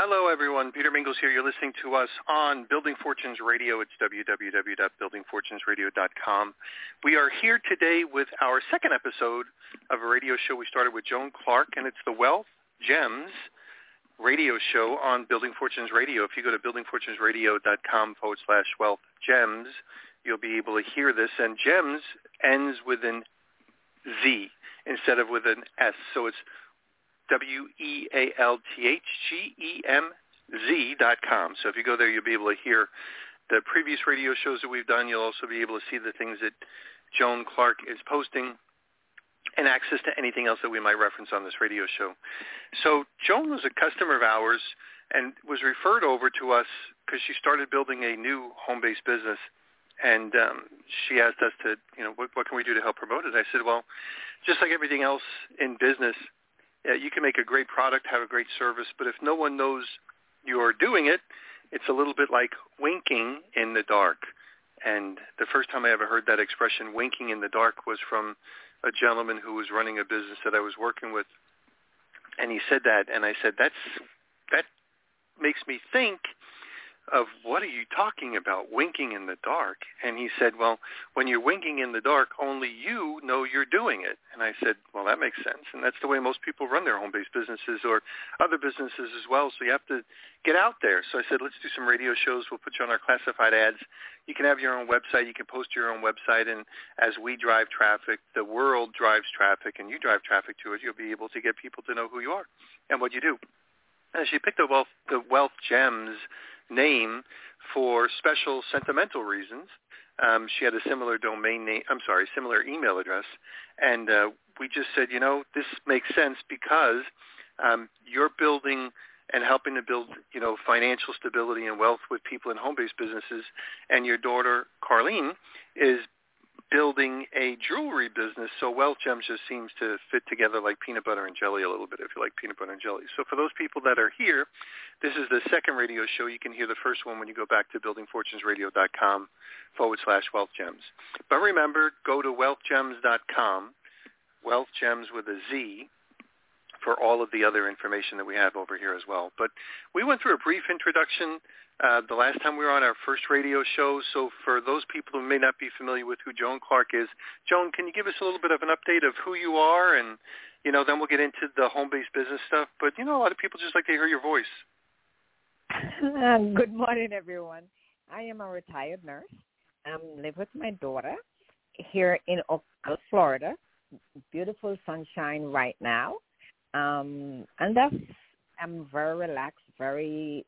Hello, everyone. Peter Mingils here. You're listening to us on Building Fortunes Radio. It's www.buildingfortunesradio.com. We are here today with our second episode of a radio show we started with Joan Clarke, and it's the WealthGemz radio show on Building Fortunes Radio. If you go to buildingfortunesradio.com/WealthGemz, you'll be able to hear this. And GEMS ends with an Z instead of with an S, so it's WealthGemz.com. So if you go there, you'll be able to hear the previous radio shows that we've done. You'll also be able to see the things that Joan Clarke is posting and access to anything else that we might reference on this radio show. So Joan was a customer of ours and was referred over to us because she started building a new home-based business. And she asked us to, what can we do to help promote it? I said, well, just like everything else in business, you can make a great product, have a great service, but if no one knows you're doing it, it's a little bit like winking in the dark. And the first time I ever heard that expression, winking in the dark, was from a gentleman who was running a business that I was working with. And he said that, and I said, that makes me think of, what are you talking about, winking in the dark? And he said, well, when you're winking in the dark, only you know you're doing it. And I said, well, that makes sense. And that's the way most people run their home-based businesses or other businesses as well. So you have to get out there. So I said, let's do some radio shows. We'll put you on our classified ads. You can have your own website. You can post your own website. And as we drive traffic, the world drives traffic, and you drive traffic to it. You'll be able to get people to know who you are and what you do. And she picked the WealthGemz name for special sentimental reasons. She had a similar similar email address, and we just said, this makes sense because you're building and helping to build, financial stability and wealth with people in home-based businesses, and your daughter Karlene is building a jewelry business, so WealthGemz just seems to fit together like peanut butter and jelly a little bit, if you like peanut butter and jelly. So for those people that are here, this is the second radio show. You can hear the first one when you go back to buildingfortunesradio.com/WealthGemz. But remember, go to WealthGemz.com, WealthGemz with a Z, for all of the other information that we have over here as well. But we went through a brief introduction the last time we were on our first radio show. So for those people who may not be familiar with who Joan Clarke is, Joan, can you give us a little bit of an update of who you are? And, then we'll get into the home-based business stuff. But, a lot of people just like to hear your voice. Good morning, everyone. I am a retired nurse. I live with my daughter here in Ocala, Florida. Beautiful sunshine right now. I'm very relaxed, very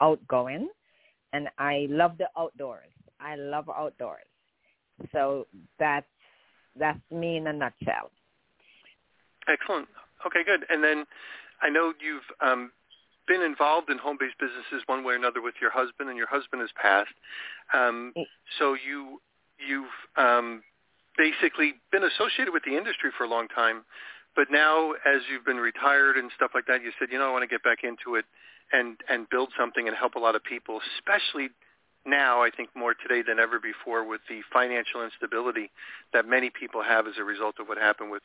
outgoing, and I love the outdoors. I love outdoors. So that's me in a nutshell. Excellent. Okay, good. And then I know you've been involved in home-based businesses one way or another with your husband, and your husband has passed. So you've basically been associated with the industry for a long time. But now, as you've been retired and stuff like that, you said, I want to get back into it and build something and help a lot of people, especially now, I think more today than ever before, with the financial instability that many people have as a result of what happened with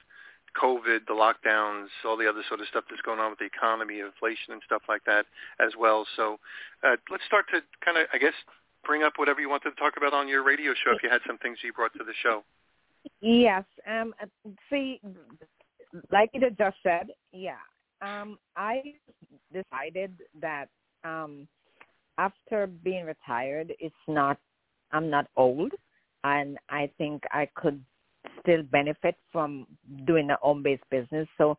COVID, the lockdowns, all the other sort of stuff that's going on with the economy, inflation and stuff like that as well. So let's start to kind of, bring up whatever you wanted to talk about on your radio show if you had some things you brought to the show. Yes. Like you just said, yeah. I decided that after being retired, I'm not old, and I think I could still benefit from doing a home-based business. So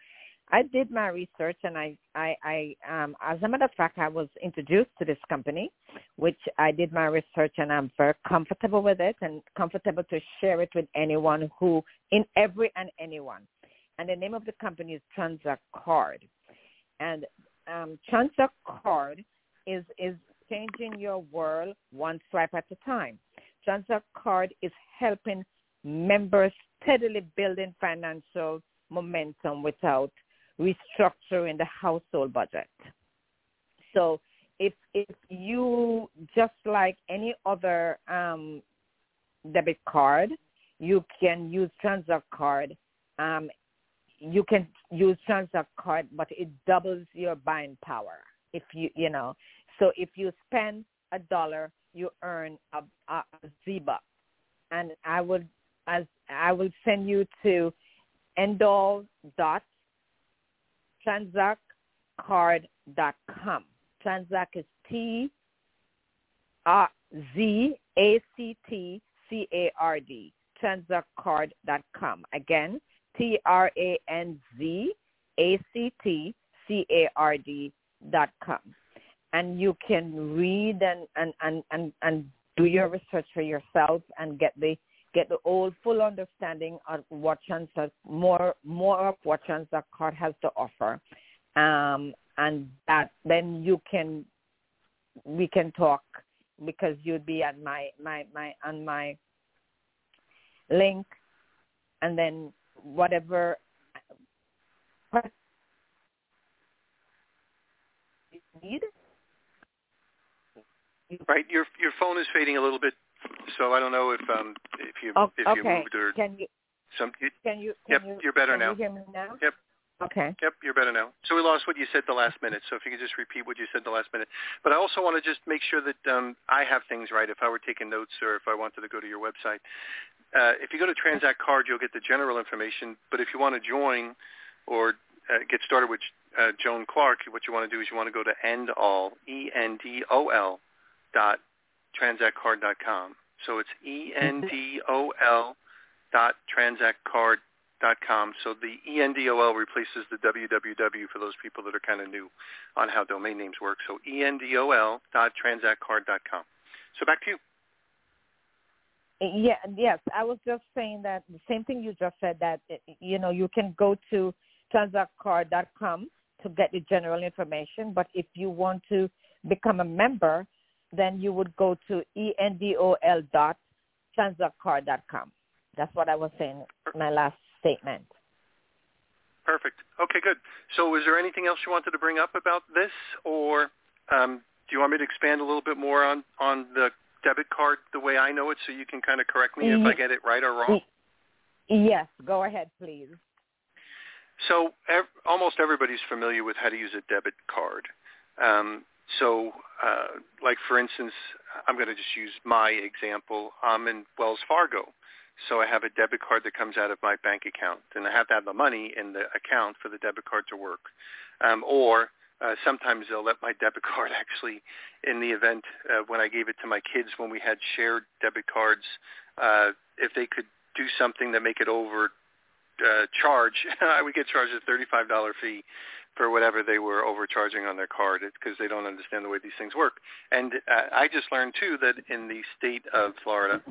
I did my research, and I as a matter of fact, I was introduced to this company, which I did my research, and I'm very comfortable with it and comfortable to share it with anyone anyone. And the name of the company is Transact Card. And Transact Card is changing your world one swipe at a time. Transact Card is helping members steadily building financial momentum without restructuring the household budget. So if you, just like any other debit card, you can use Transact Card. You can use Transact Card, but it doubles your buying power. If you know, so if you spend $1, you earn a Z-Bucks, and I will send you to endol.transactcard.com. Transact is TRANZACTCARD. Transactcard.com. Again, TRANZACTCARD.com. And you can read and do your research for yourself and get the old full understanding of what Transact, more of what Transact Card has to offer. And that then we can talk, because you'd be at my link, and then whatever you need. Right, your phone is fading a little bit, so I don't know if you moved or you're better now. Can you hear me now? Yep. Okay. Yep, you're better now. So we lost what you said the last minute. So if you could just repeat what you said the last minute. But I also want to just make sure that I have things right if I were taking notes or if I wanted to go to your website. If you go to Transact Card, you'll get the general information. But if you want to join or get started with Joan Clarke, what you want to do is you want to go to Endol, ENDOL.transactcard.com. So it's ENDOL.transactcard.com. So the ENDOL replaces the www for those people that are kind of new on how domain names work. So ENDOL.transactcard.com. So back to you. Yeah, yes. I was just saying that the same thing you just said, that, you know, you can go to transactcard.com to get the general information. But if you want to become a member, then you would go to ENDOL.transactcard.com. That's what I was saying in my last statement. Perfect. Okay, good. So is there anything else you wanted to bring up about this, or do you want me to expand a little bit more on the debit card the way I know it, so you can kind of correct me if I get it right or wrong? Yes, go ahead, please. So almost everybody's familiar with how to use a debit card. Like, for instance, I'm going to just use my example. I'm in Wells Fargo. So I have a debit card that comes out of my bank account, and I have to have the money in the account for the debit card to work. Sometimes they'll let my debit card actually, in the event when I gave it to my kids when we had shared debit cards, if they could do something to make it overcharge, I would get charged a $35 fee for whatever they were overcharging on their card, because they don't understand the way these things work. And I just learned, too, that in the state of Florida,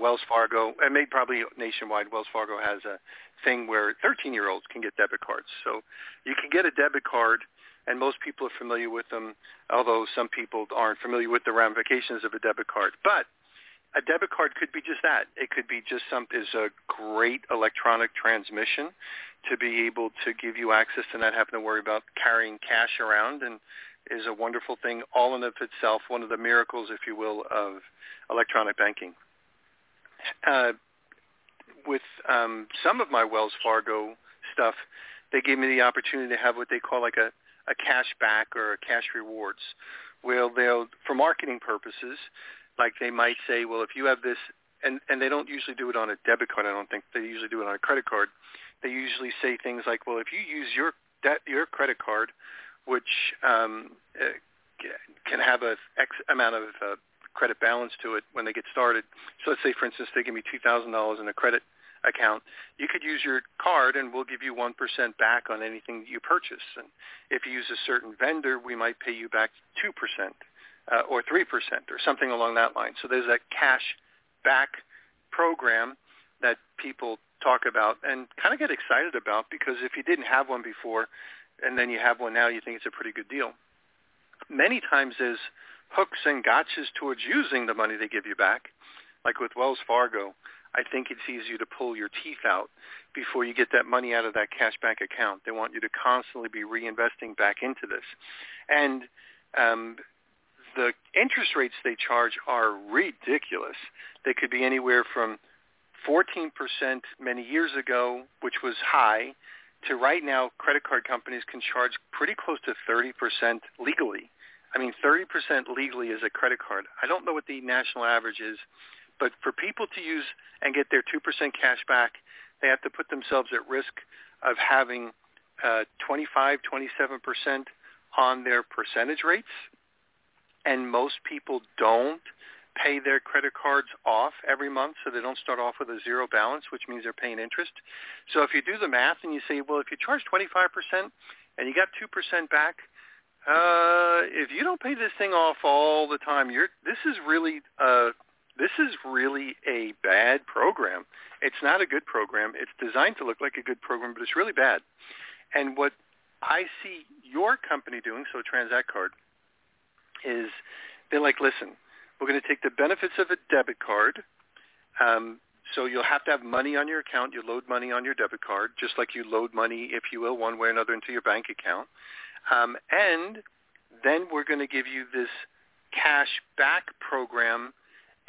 Wells Fargo, and maybe probably nationwide, Wells Fargo has a thing where 13-year-olds can get debit cards. So you can get a debit card, and most people are familiar with them, although some people aren't familiar with the ramifications of a debit card. But a debit card could be just that. It could be just is a great electronic transmission to be able to give you access to not having to worry about carrying cash around, and is a wonderful thing all in of itself, one of the miracles, if you will, of electronic banking. With some of my Wells Fargo stuff, they gave me the opportunity to have what they call like a cash back or a cash rewards, where they'll, for marketing purposes, like they might say, well, if you have this, and they don't usually do it on a debit card, I don't think. They usually do it on a credit card. They usually say things like, well, if you use your credit card, which can have a X amount of credit balance to it when they get started. So let's say, for instance, they give me $2,000 in a credit account, you could use your card and we'll give you 1% back on anything that you purchase. And if you use a certain vendor, we might pay you back 2% or 3% or something along that line. So there's that cash back program that people talk about and kind of get excited about, because if you didn't have one before and then you have one now, you think it's a pretty good deal. Many times there's hooks and gotchas towards using the money they give you back, like with Wells Fargo, I think it's easier to pull your teeth out before you get that money out of that cashback account. They want you to constantly be reinvesting back into this. And the interest rates they charge are ridiculous. They could be anywhere from 14% many years ago, which was high, to right now credit card companies can charge pretty close to 30% legally. I mean, 30% legally is a credit card. I don't know what the national average is, but for people to use and get their 2% cash back, they have to put themselves at risk of having 25%, 27% on their percentage rates. And most people don't pay their credit cards off every month, so they don't start off with a zero balance, which means they're paying interest. So if you do the math and you say, well, if you charge 25% and you got 2% back, if you don't pay this thing off all the time, this is really a bad program. It's not a good program. It's designed to look like a good program, but it's really bad. And what I see your company doing, so Transact Card, is they're like, listen, we're going to take the benefits of a debit card. So you'll have to have money on your account. You load money on your debit card, just like you load money, if you will, one way or another into your bank account. And then we're going to give you this cash back program,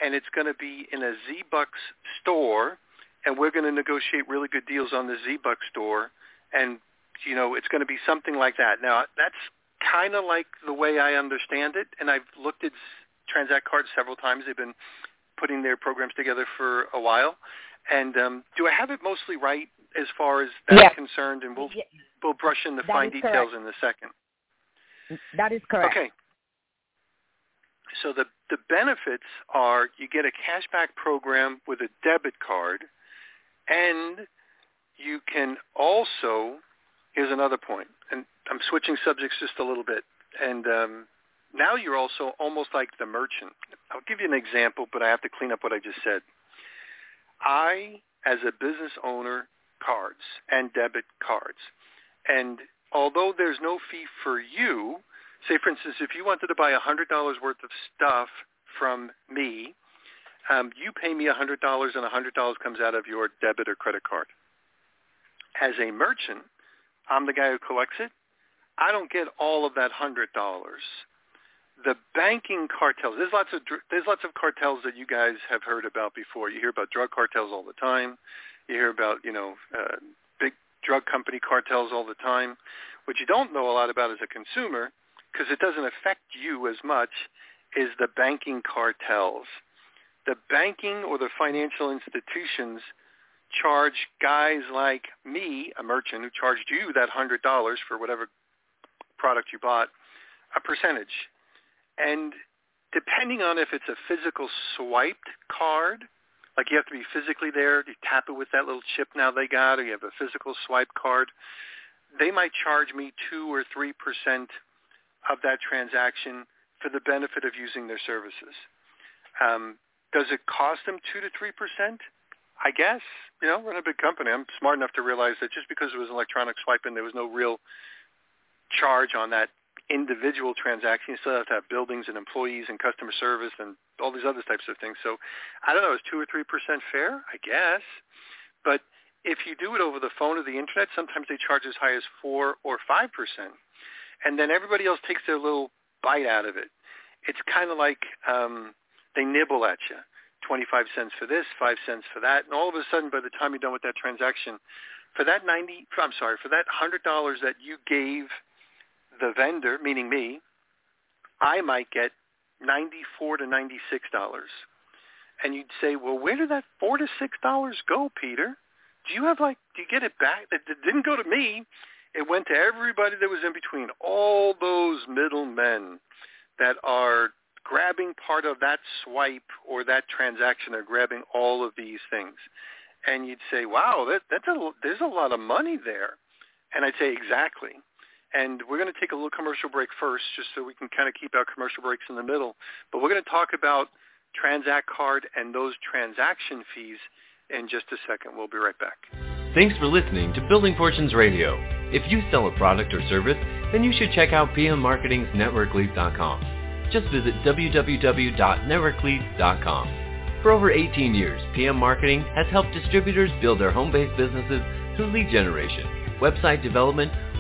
and it's going to be in a Z-Bucks store, and we're going to negotiate really good deals on the Z-Bucks store, and, you know, it's going to be something like that. Now, that's kind of like the way I understand it, and I've looked at Transact Card several times. They've been putting their programs together for a while. And do I have it mostly right as far as that's concerned? And we'll brush in the fine details in a second. That is correct. Okay. So the benefits are you get a cashback program with a debit card, and you can also – here's another point, and I'm switching subjects just a little bit, and now you're also almost like the merchant. I'll give you an example, but I have to clean up what I just said. I, as a business owner, cards and debit cards. And although there's no fee for you, say, for instance, if you wanted to buy $100 worth of stuff from me, you pay me $100 and $100 comes out of your debit or credit card. As a merchant, I'm the guy who collects it. I don't get all of that $100. The banking cartels, there's lots of cartels that you guys have heard about before. You hear about drug cartels all the time. You hear about, big drug company cartels all the time. What you don't know a lot about as a consumer, because it doesn't affect you as much, is the banking cartels. The banking or the financial institutions charge guys like me, a merchant who charged you that $100 for whatever product you bought, a percentage. And depending on if it's a physical swiped card, like you have to be physically there, you tap it with that little chip now they got, or you have a physical swipe card, they might charge me 2 or 3% of that transaction for the benefit of using their services. Does it cost them 2 to 3%? I guess. We're in a big company. I'm smart enough to realize that just because it was electronic swiping, there was no real charge on that individual transactions. You still have to have buildings and employees and customer service and all these other types of things. So I don't know, is 2 or 3% fair? I guess. But if you do it over the phone or the internet, sometimes they charge as high as 4 or 5%. And then everybody else takes their little bite out of it. It's kind of like they nibble at you. 25 cents for this, 5 cents for that. And all of a sudden, by the time you're done with that transaction, for that $100 that you gave the vendor, meaning me, I might get $94 to $96. And you'd say, well, where did that $4 to $6 go, Peter? Do you get it back? It didn't go to me. It went to everybody that was in between, all those middlemen that are grabbing part of that swipe or that transaction. They're grabbing all of these things. And you'd say, wow, there's a lot of money there. And I'd say, exactly. And we're going to take a little commercial break first just so we can kind of keep our commercial breaks in the middle. But we're going to talk about Transact Card and those transaction fees in just a second. We'll be right back. Thanks for listening to Building Fortunes Radio. If you sell a product or service, then you should check out PMMarketing's NetworkLead.com. just visit www.networklead.com. For over 18 years, PM Marketing has helped distributors build their home-based businesses through lead generation, website development,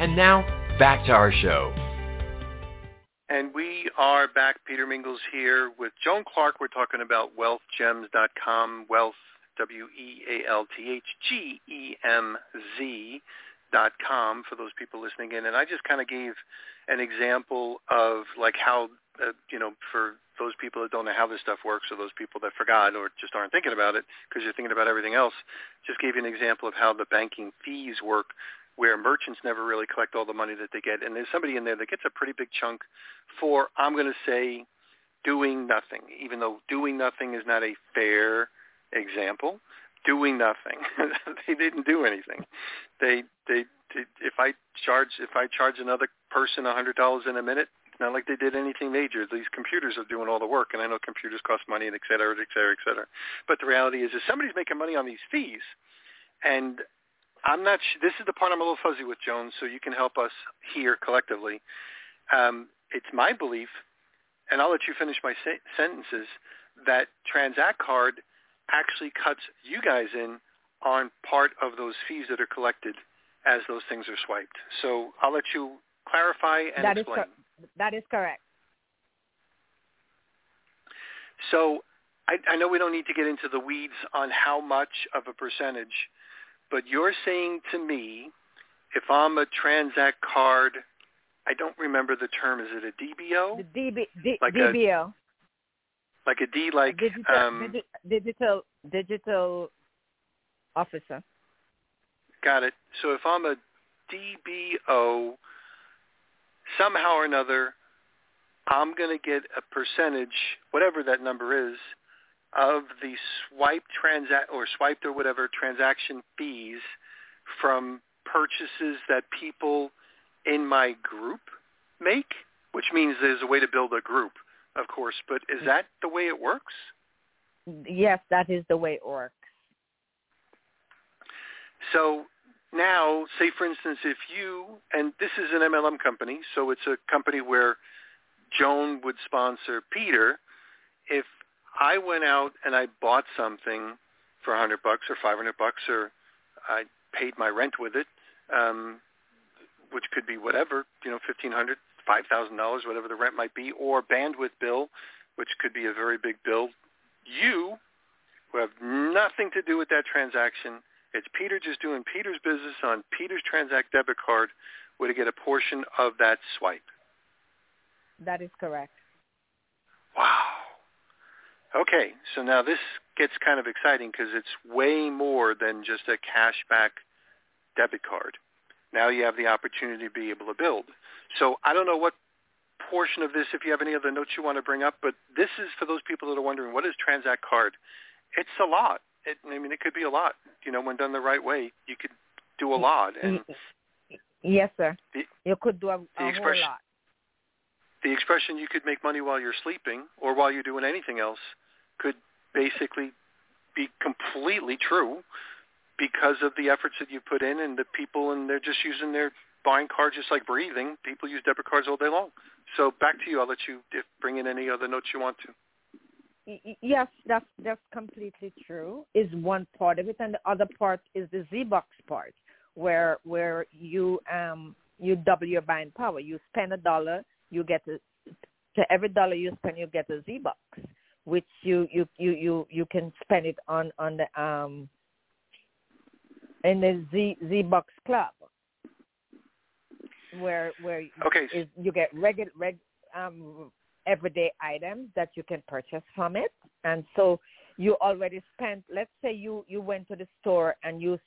And now, back to our show. And we are back. Peter Mingils here with Joan Clarke. We're talking about WealthGemz.com, Wealth, WealthGemz.com for those people listening in. And I just kind of gave an example of like how, for those people that don't know how this stuff works, or those people that forgot or just aren't thinking about it because you're thinking about everything else, just gave you an example of how the banking fees work, where merchants never really collect all the money that they get. And there's somebody in there that gets a pretty big chunk for, I'm going to say, doing nothing, even though doing nothing is not a fair example. Doing nothing. They didn't do anything. If I charge another person $100 in a minute, it's not like they did anything major. These computers are doing all the work, and I know computers cost money, and et cetera, et cetera, et cetera. But the reality is, if somebody's making money on these fees, and I'm not. This is the part I'm a little fuzzy with, Joan. So you can help us here collectively. It's my belief, and I'll let you finish my sentences. That Transact Card actually cuts you guys in on part of those fees that are collected as those things are swiped. So I'll let you clarify and explain. That is correct. So I know we don't need to get into the weeds on how much of a percentage, but you're saying to me, if I'm a Transact Card, I don't remember the term. Is it a DBO? DBO. Like a D, like digital officer. Got it. So if I'm a DBO, somehow or another, I'm going to get a percentage, whatever that number is, of the swiped or whatever transaction fees from purchases that people in my group make, which means there's a way to build a group. Of course, but is that the way it works? Yes, that is the way it works. So now, say for instance, if you, and this is an MLM company, so it's a company where Joan would sponsor Peter. If I went out and I bought something for $100 or $500, or I paid my rent with it, which could be whatever, $1,500. $5,000, whatever the rent might be, or bandwidth bill, which could be a very big bill. You, who have nothing to do with that transaction, it's Peter just doing Peter's business on Peter's Transact debit card, would get a portion of that swipe. That is correct. Wow. Okay, so now this gets kind of exciting because it's way more than just a cashback debit card. Now you have the opportunity to be able to build. So I don't know what portion of this, if you have any other notes you want to bring up, but this is for those people that are wondering, what is Transact Card? It's a lot. It could be a lot. When done the right way, you could do a lot. And yes, sir. You could do a whole lot. The expression you could make money while you're sleeping or while you're doing anything else could basically be completely true, because of the efforts that you put in and the people, and they're just using their buying card just like breathing. People use debit cards all day long. So back to you. I'll let you bring in any other notes you want to. Yes, that's completely true, is one part of it. And the other part is the Z-Bucks part, where you double your buying power. You spend $1, you get to every $1 you spend, you get a Z-Bucks, which you can spend it on the in the Z-Bucks Club, where okay. You get regular everyday items that you can purchase from it. And so you already spent, let's say you went to the store and you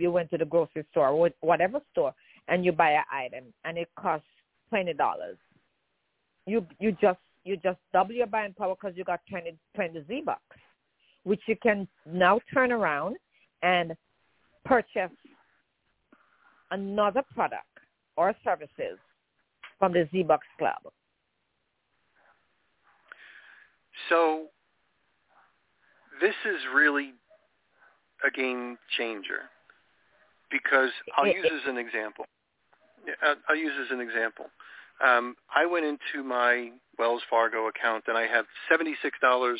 went to the grocery store or whatever store and you buy an item and it costs $20. you just double your buying power because you got 20 Z-Bucks, which you can now turn around and purchase another product or services from the Z-Bucks Club. So this is really a game changer because I'll use as an example. I went into my Wells Fargo account and I have $76.83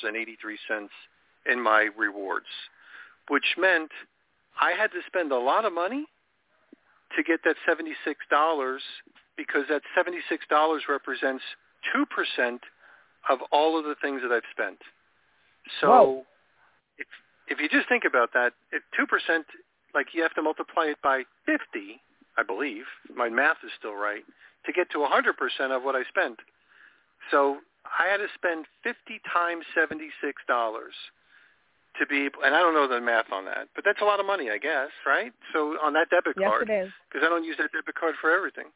in my rewards, which meant I had to spend a lot of money to get that $76 because that $76 represents 2% of all of the things that I've spent. So if you just think about that, 2%, like you have to multiply it by 50, I believe, my math is still right, to get to 100% of what I spent. So I had to spend 50 times $76 to be, and I don't know the math on that, but that's a lot of money, I guess, right? So on that debit card, because I don't use that debit card for everything.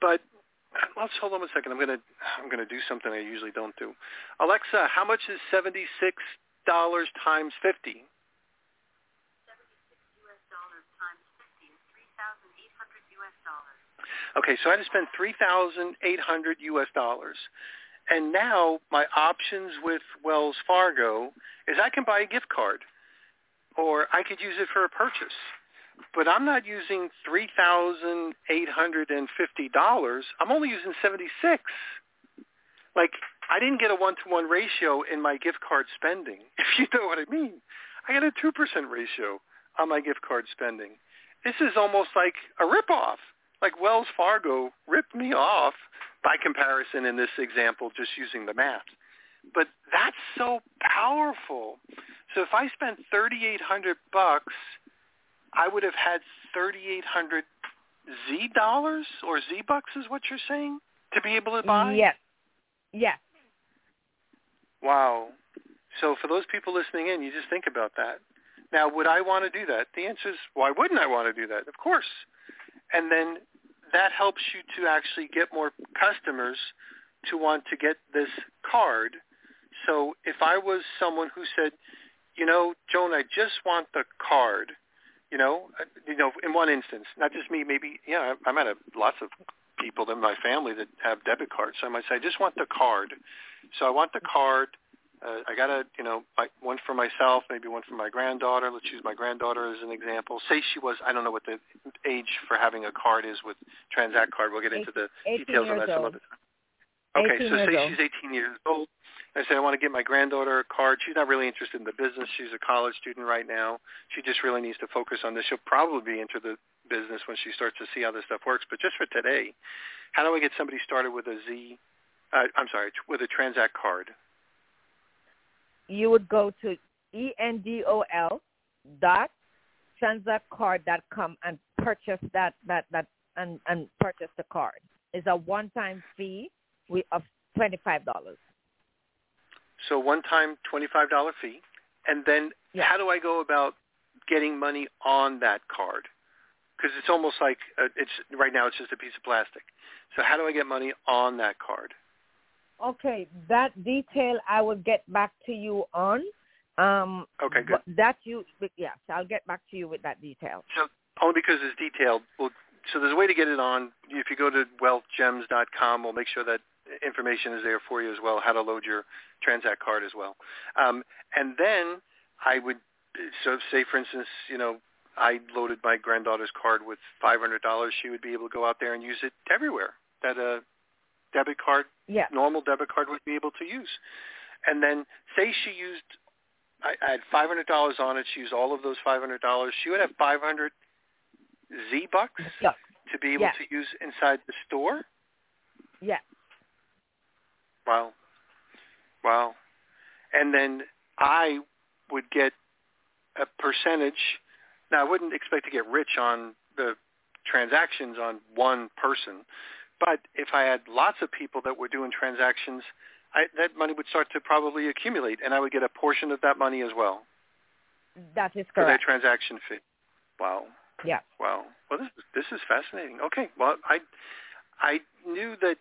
But let's hold on a second. I'm gonna do something I usually don't do. Alexa, how much is $76 times 50? $76 US times 50 is $3,800 US. Okay, so I had to spend $3,800 US. And now my options with Wells Fargo is I can buy a gift card or I could use it for a purchase. But I'm not using $3,850. I'm only using $76. Like, I didn't get a 1-to-1 ratio in my gift card spending, if you know what I mean. I got a 2% ratio on my gift card spending. This is almost like a ripoff. Like Wells Fargo ripped me off by comparison in this example, just using the math. But that's so powerful. So if I spent $3,800, I would have had 3,800 Z-dollars or Z-bucks is what you're saying, to be able to buy? Yes. Yes. Wow. So for those people listening in, you just think about that. Now, would I want to do that? The answer is, why wouldn't I want to do that? Of course. And then that helps you to actually get more customers to want to get this card. So if I was someone who said, Joan, I just want the card, in one instance, not just me, maybe, I might have lots of people in my family that have debit cards. So I might say, I just want the card. So I want the card. I got one for myself, maybe one for my granddaughter. Let's use my granddaughter as an example. Say she was, I don't know what the age for having a card is with Transact Card. We'll get into the details on that some other time. Okay, so say she's 18 years old. I say I want to get my granddaughter a card. She's not really interested in the business. She's a college student right now. She just really needs to focus on this. She'll probably be into the business when she starts to see how this stuff works. But just for today, how do I get somebody started with with a Transact Card? You would go to endol.transactcard.com and purchase that and purchase the card. It's a one-time fee of $25. So one-time $25 fee, and then How do I go about getting money on that card? Because it's almost like right now it's just a piece of plastic. So how do I get money on that card? Okay, that detail I will get back to you on. Okay, good. I'll get back to you with that detail. So only because it's detailed. So there's a way to get it on. If you go to WealthGemz.com, we'll make sure that information is there for you as well, how to load your Transact card as well. And then I would, so say, for instance, I loaded my granddaughter's card with $500. She would be able to go out there and use it everywhere that a debit card, normal debit card would be able to use. And then say she used, I had $500 on it. She used all of those $500. She would have 500 Z-Bucks to be able to use inside the store? Yeah. Wow. And then I would get a percentage. Now, I wouldn't expect to get rich on the transactions on one person, but if I had lots of people that were doing transactions, that money would start to probably accumulate, and I would get a portion of that money as well. That is correct. For that transaction fee. Wow. Yeah. Wow. Well, this is fascinating. Okay. Well, I knew that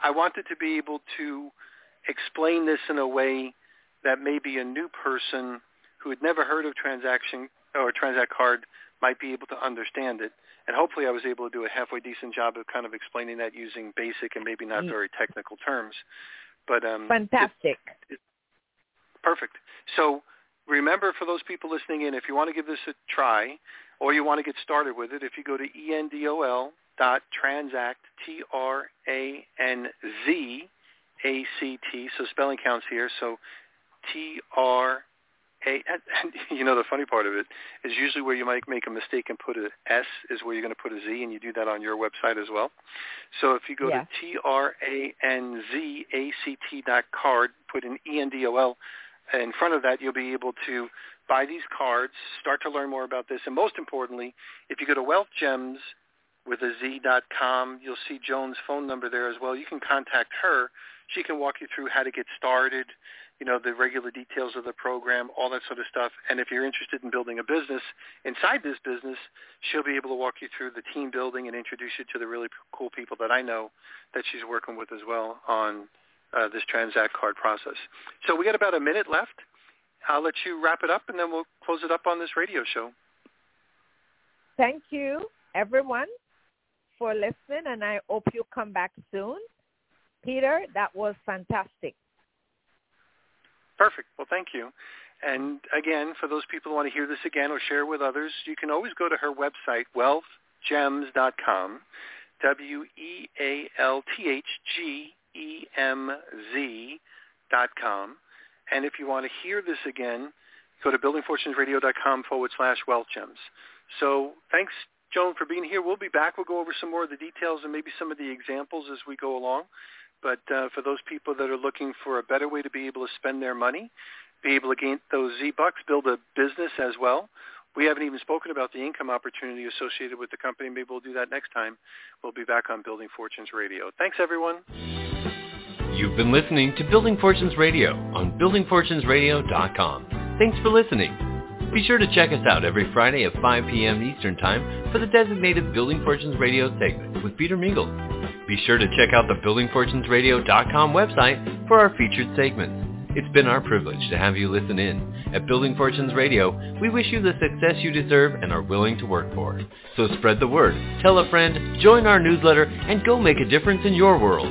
I wanted to be able to explain this in a way that maybe a new person who had never heard of transaction or Transact Card might be able to understand it. And hopefully I was able to do a halfway decent job of kind of explaining that using basic and maybe not very technical terms. But fantastic. Perfect. So remember, for those people listening in, if you want to give this a try or you want to get started with it, if you go to endol.transact, T-R-A-N-Z-A-C-T, so spelling counts here, so T-R-A, you know, the funny part of it is usually where you might make a mistake and put an S is where you're going to put a Z, and you do that on your website as well. So if you go to TRANZACT.card, put in ENDOL, in front of that, you'll be able to buy these cards, start to learn more about this. And most importantly, if you go to WealthGemz with a Z.com, you'll see Joan's phone number there as well. You can contact her. She can walk you through how to get started, you know, the regular details of the program, all that sort of stuff. And if you're interested in building a business inside this business, she'll be able to walk you through the team building and introduce you to the really cool people that I know that she's working with as well on this Transact Card process. So we got about a minute left. I'll let you wrap it up, and then we'll close it up on this radio show. Thank you, everyone, for listening, and I hope you'll come back soon. Peter, that was fantastic. Perfect. Well, thank you. And again, for those people who want to hear this again or share with others, you can always go to her website, wealthgemz.com, WealthGemz.com. And if you want to hear this again, go to buildingfortunesradio.com/WealthGemz. So thanks, Joan, for being here. We'll be back. We'll go over some more of the details and maybe some of the examples as we go along. But for those people that are looking for a better way to be able to spend their money, be able to gain those Z-Bucks, build a business as well, we haven't even spoken about the income opportunity associated with the company. Maybe we'll do that next time. We'll be back on Building Fortunes Radio. Thanks, everyone. You've been listening to Building Fortunes Radio on buildingfortunesradio.com. Thanks for listening. Be sure to check us out every Friday at 5 p.m. Eastern Time for the designated Building Fortunes Radio segment with Peter Mingils. Be sure to check out the buildingfortunesradio.com website for our featured segments. It's been our privilege to have you listen in. At Building Fortunes Radio, we wish you the success you deserve and are willing to work for. So spread the word, tell a friend, join our newsletter, and go make a difference in your world.